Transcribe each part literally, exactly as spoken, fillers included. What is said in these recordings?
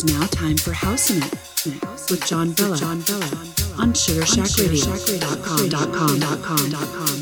It's now time for House'n It with John Vella on Sugar Shack Radio dot com.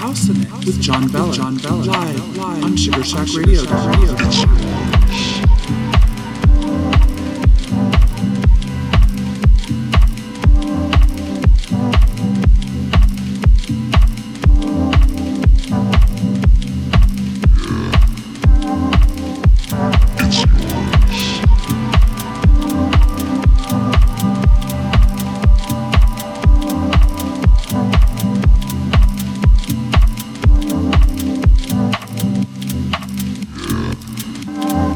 House'n It with John Vella, John Vella, live, live on Sugar Shack Radio dot com. Thank you.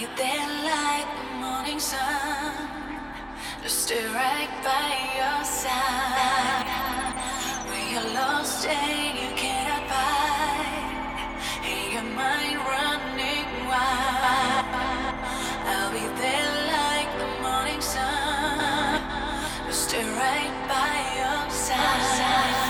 be there like the morning sun, just stay right by your side. When you're lost and you cannot find, and your mind running wild, I'll be there like the morning sun, just stay right by your side.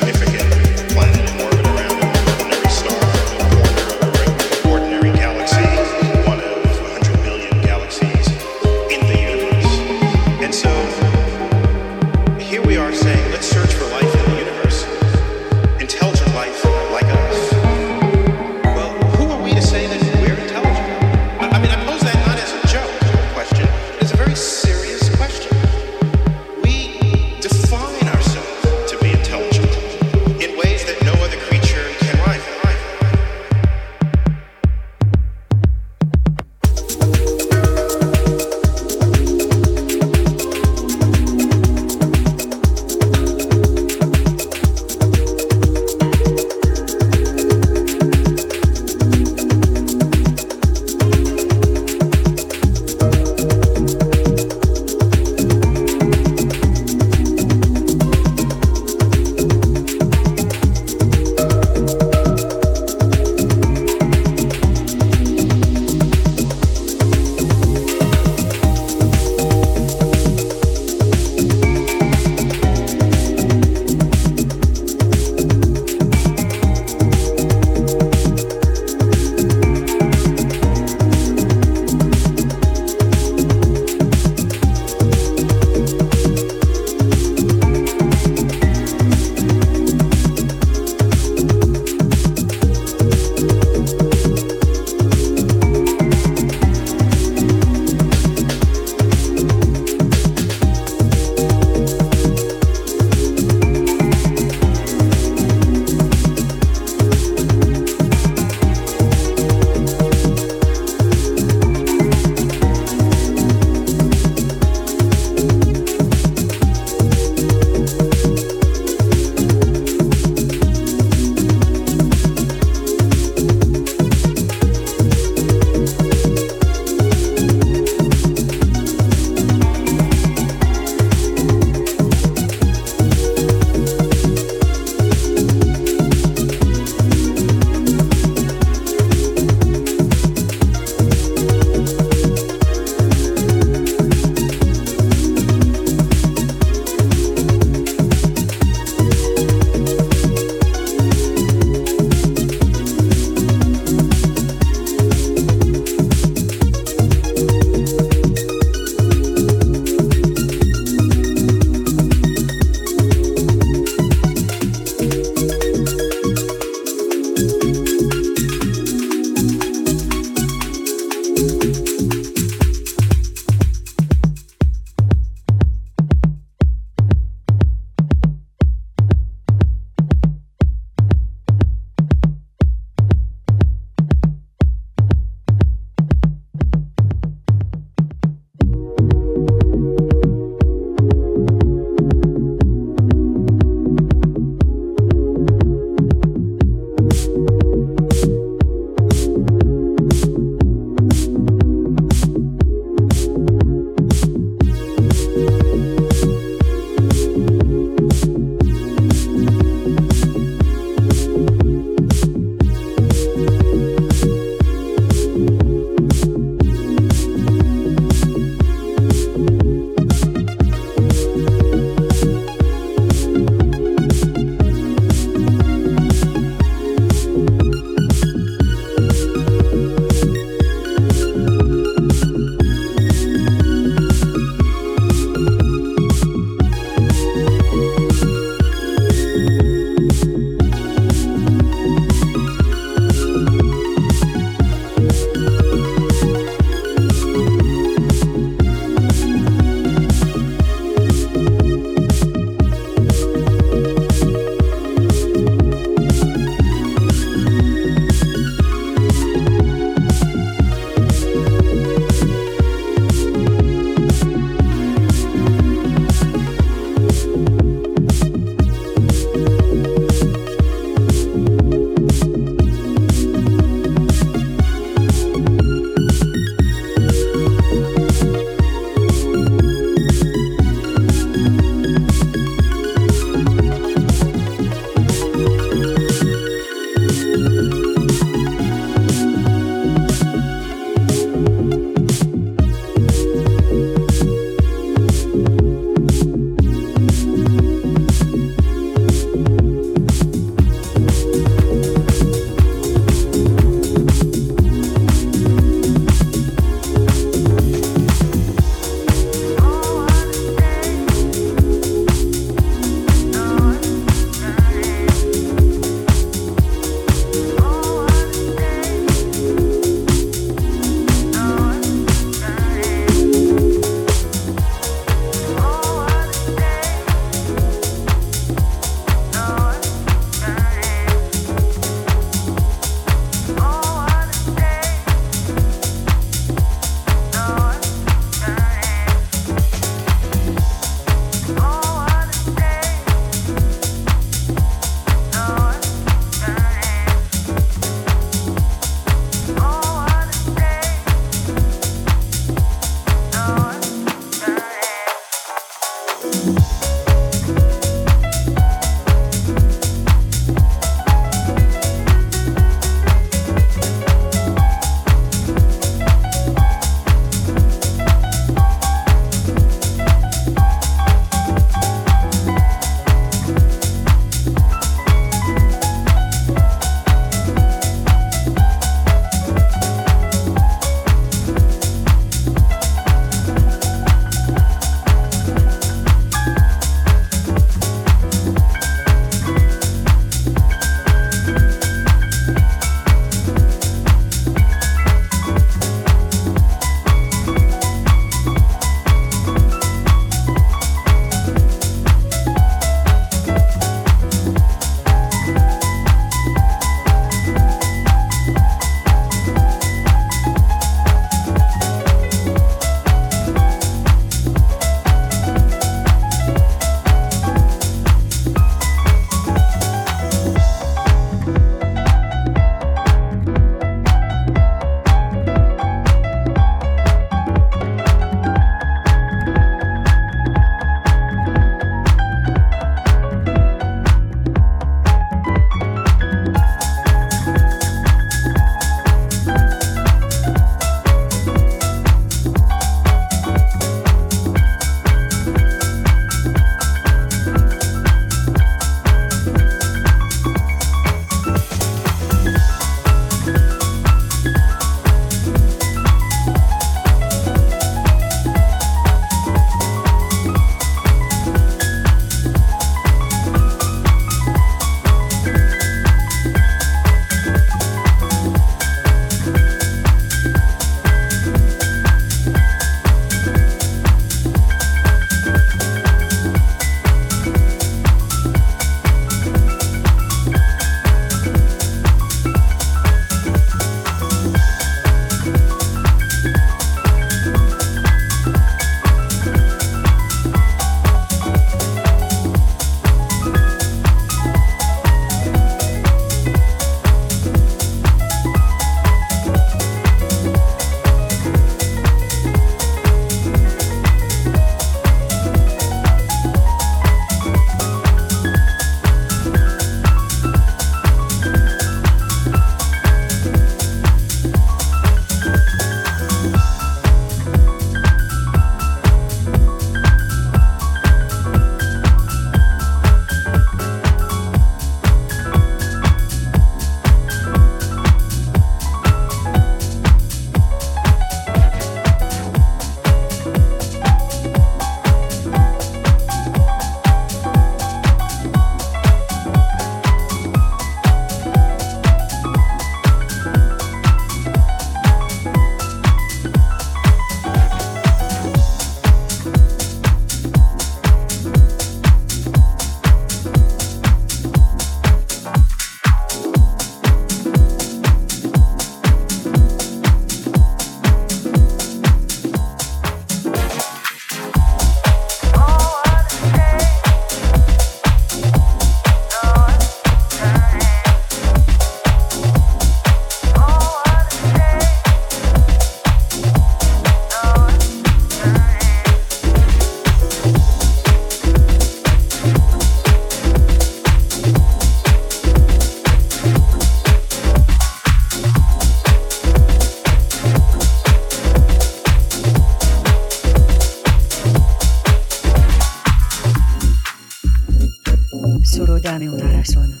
Dame una razón,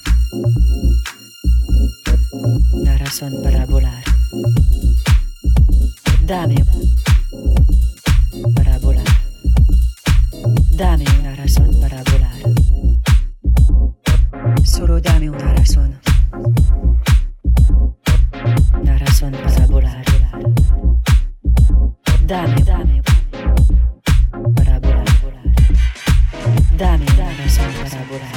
una razón para volar. Dame para volar. Dame una razón para volar. Solo dame una razón, una razón para volar. Dame, dame para volar. Dame una razón para volar.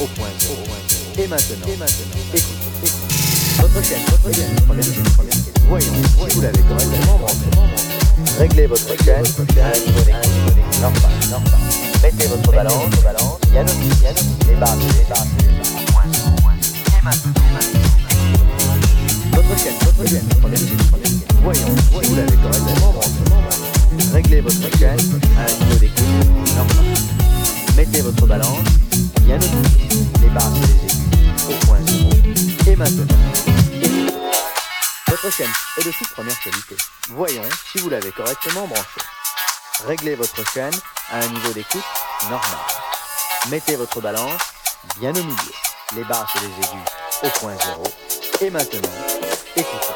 au point zéro. Et maintenant, et maintenant, écoutez. Votre chaîne, votre chaîne, première chaîne, première chaîne. Voyons, si vous l'avez correctement branchée. Réglez votre chaîne, abonnez-vous, normal, normal. Mettez votre balance, balance, yann, yann, débarrassez, débarrassez, au point zéro. Et maintenant. Votre chaîne, votre chaîne, prenez le chaîne, voyons, si vous l'avez correctement branché. Réglez votre chaîne, un niveau d'écoute, normal. Mettez votre balance, bien noté, débarrassez les aigus, au point zéro. Et maintenant, votre chaîne est de toute première qualité. Voyons si vous l'avez correctement branché. Réglez votre chaîne à un niveau d'écoute, normal. Mettez votre balance, bien au milieu, débarrassez les aigus, au point zéro. Et maintenant, écoutez.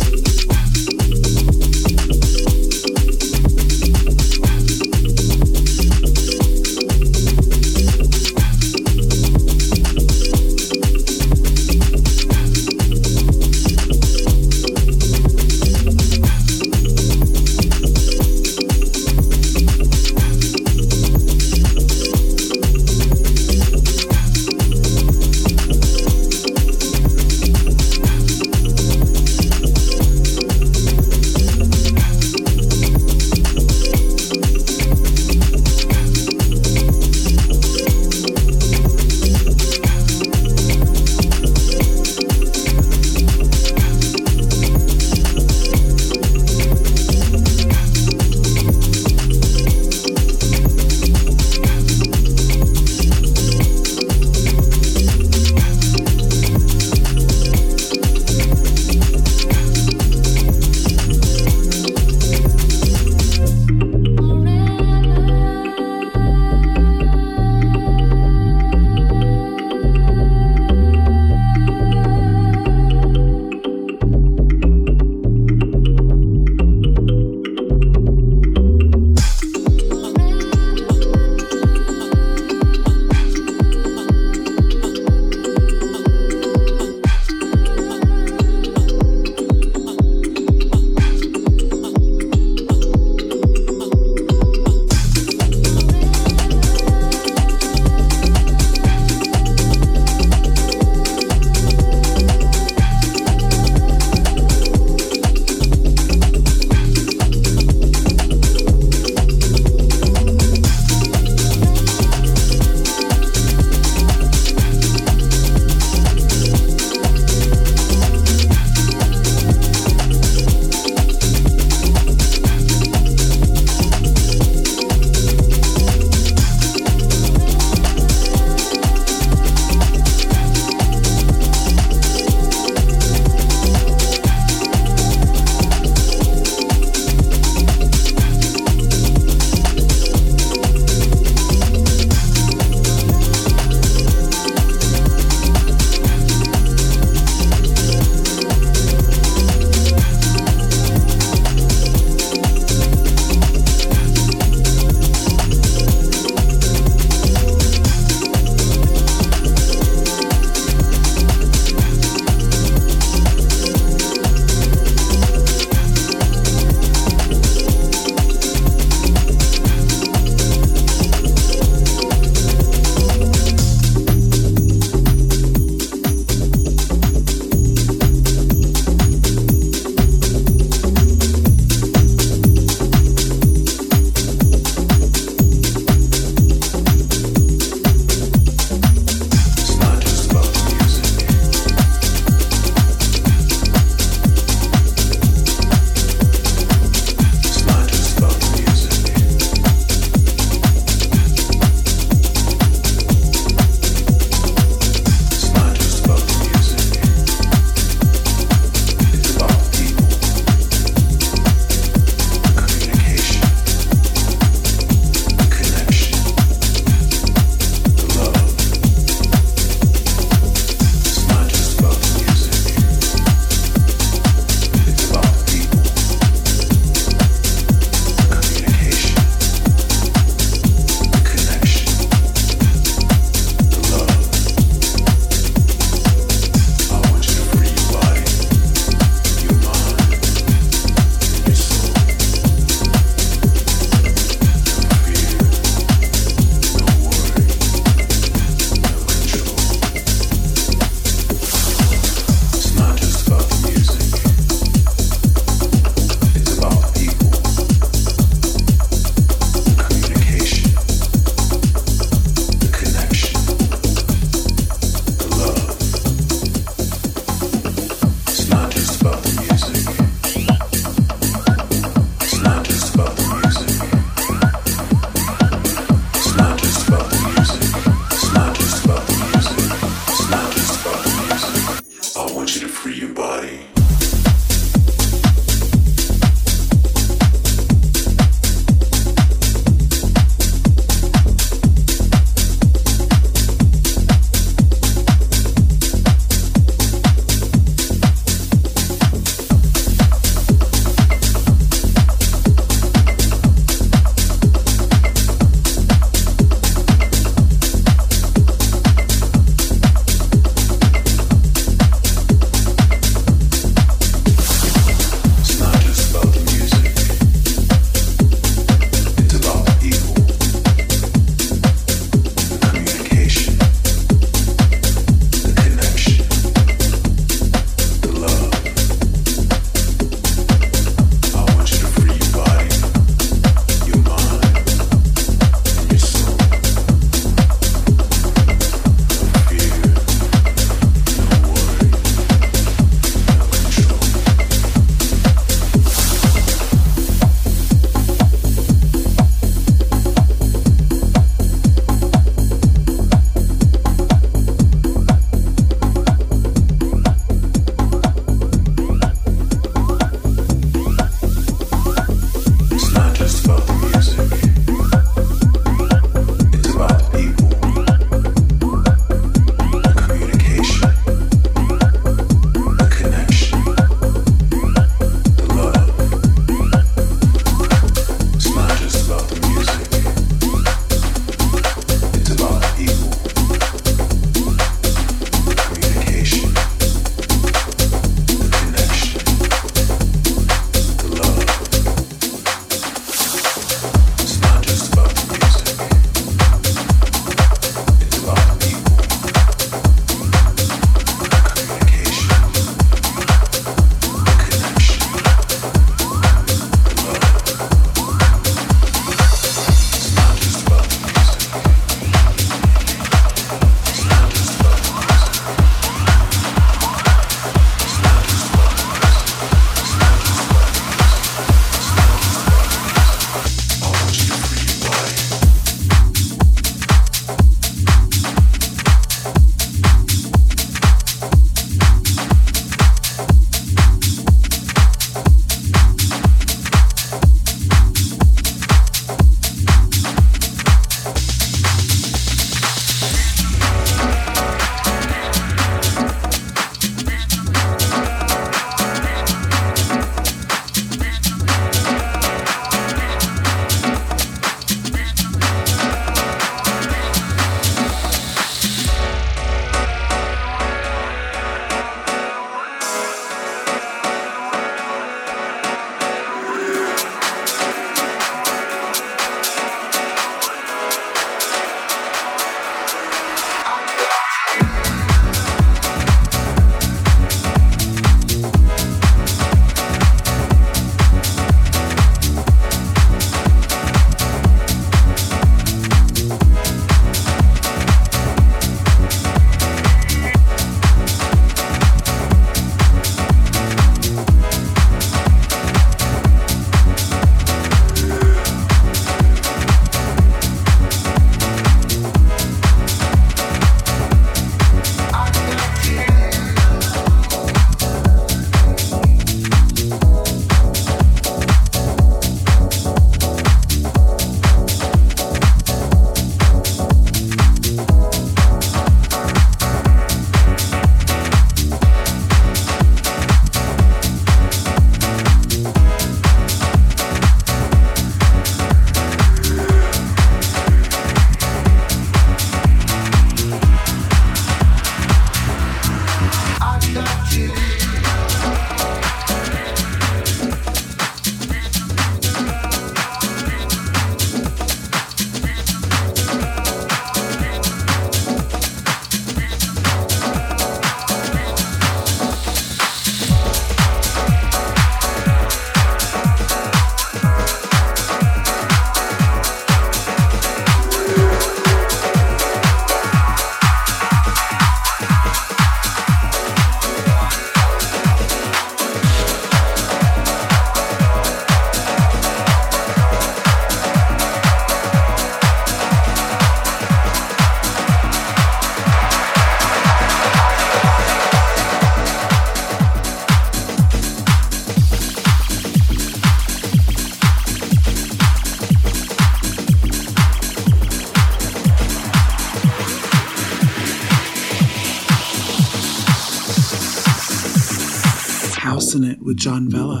House'n It with John Vella.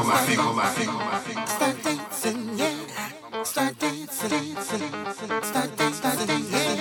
on my feet, on my feet, on my feet. Start dancing, yeah. Start dancing, dancing, dancing. Start dancing, start dancing, yeah.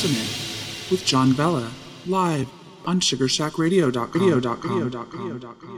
House'n It with John Vella, live on Sugar Shack Radio dot com.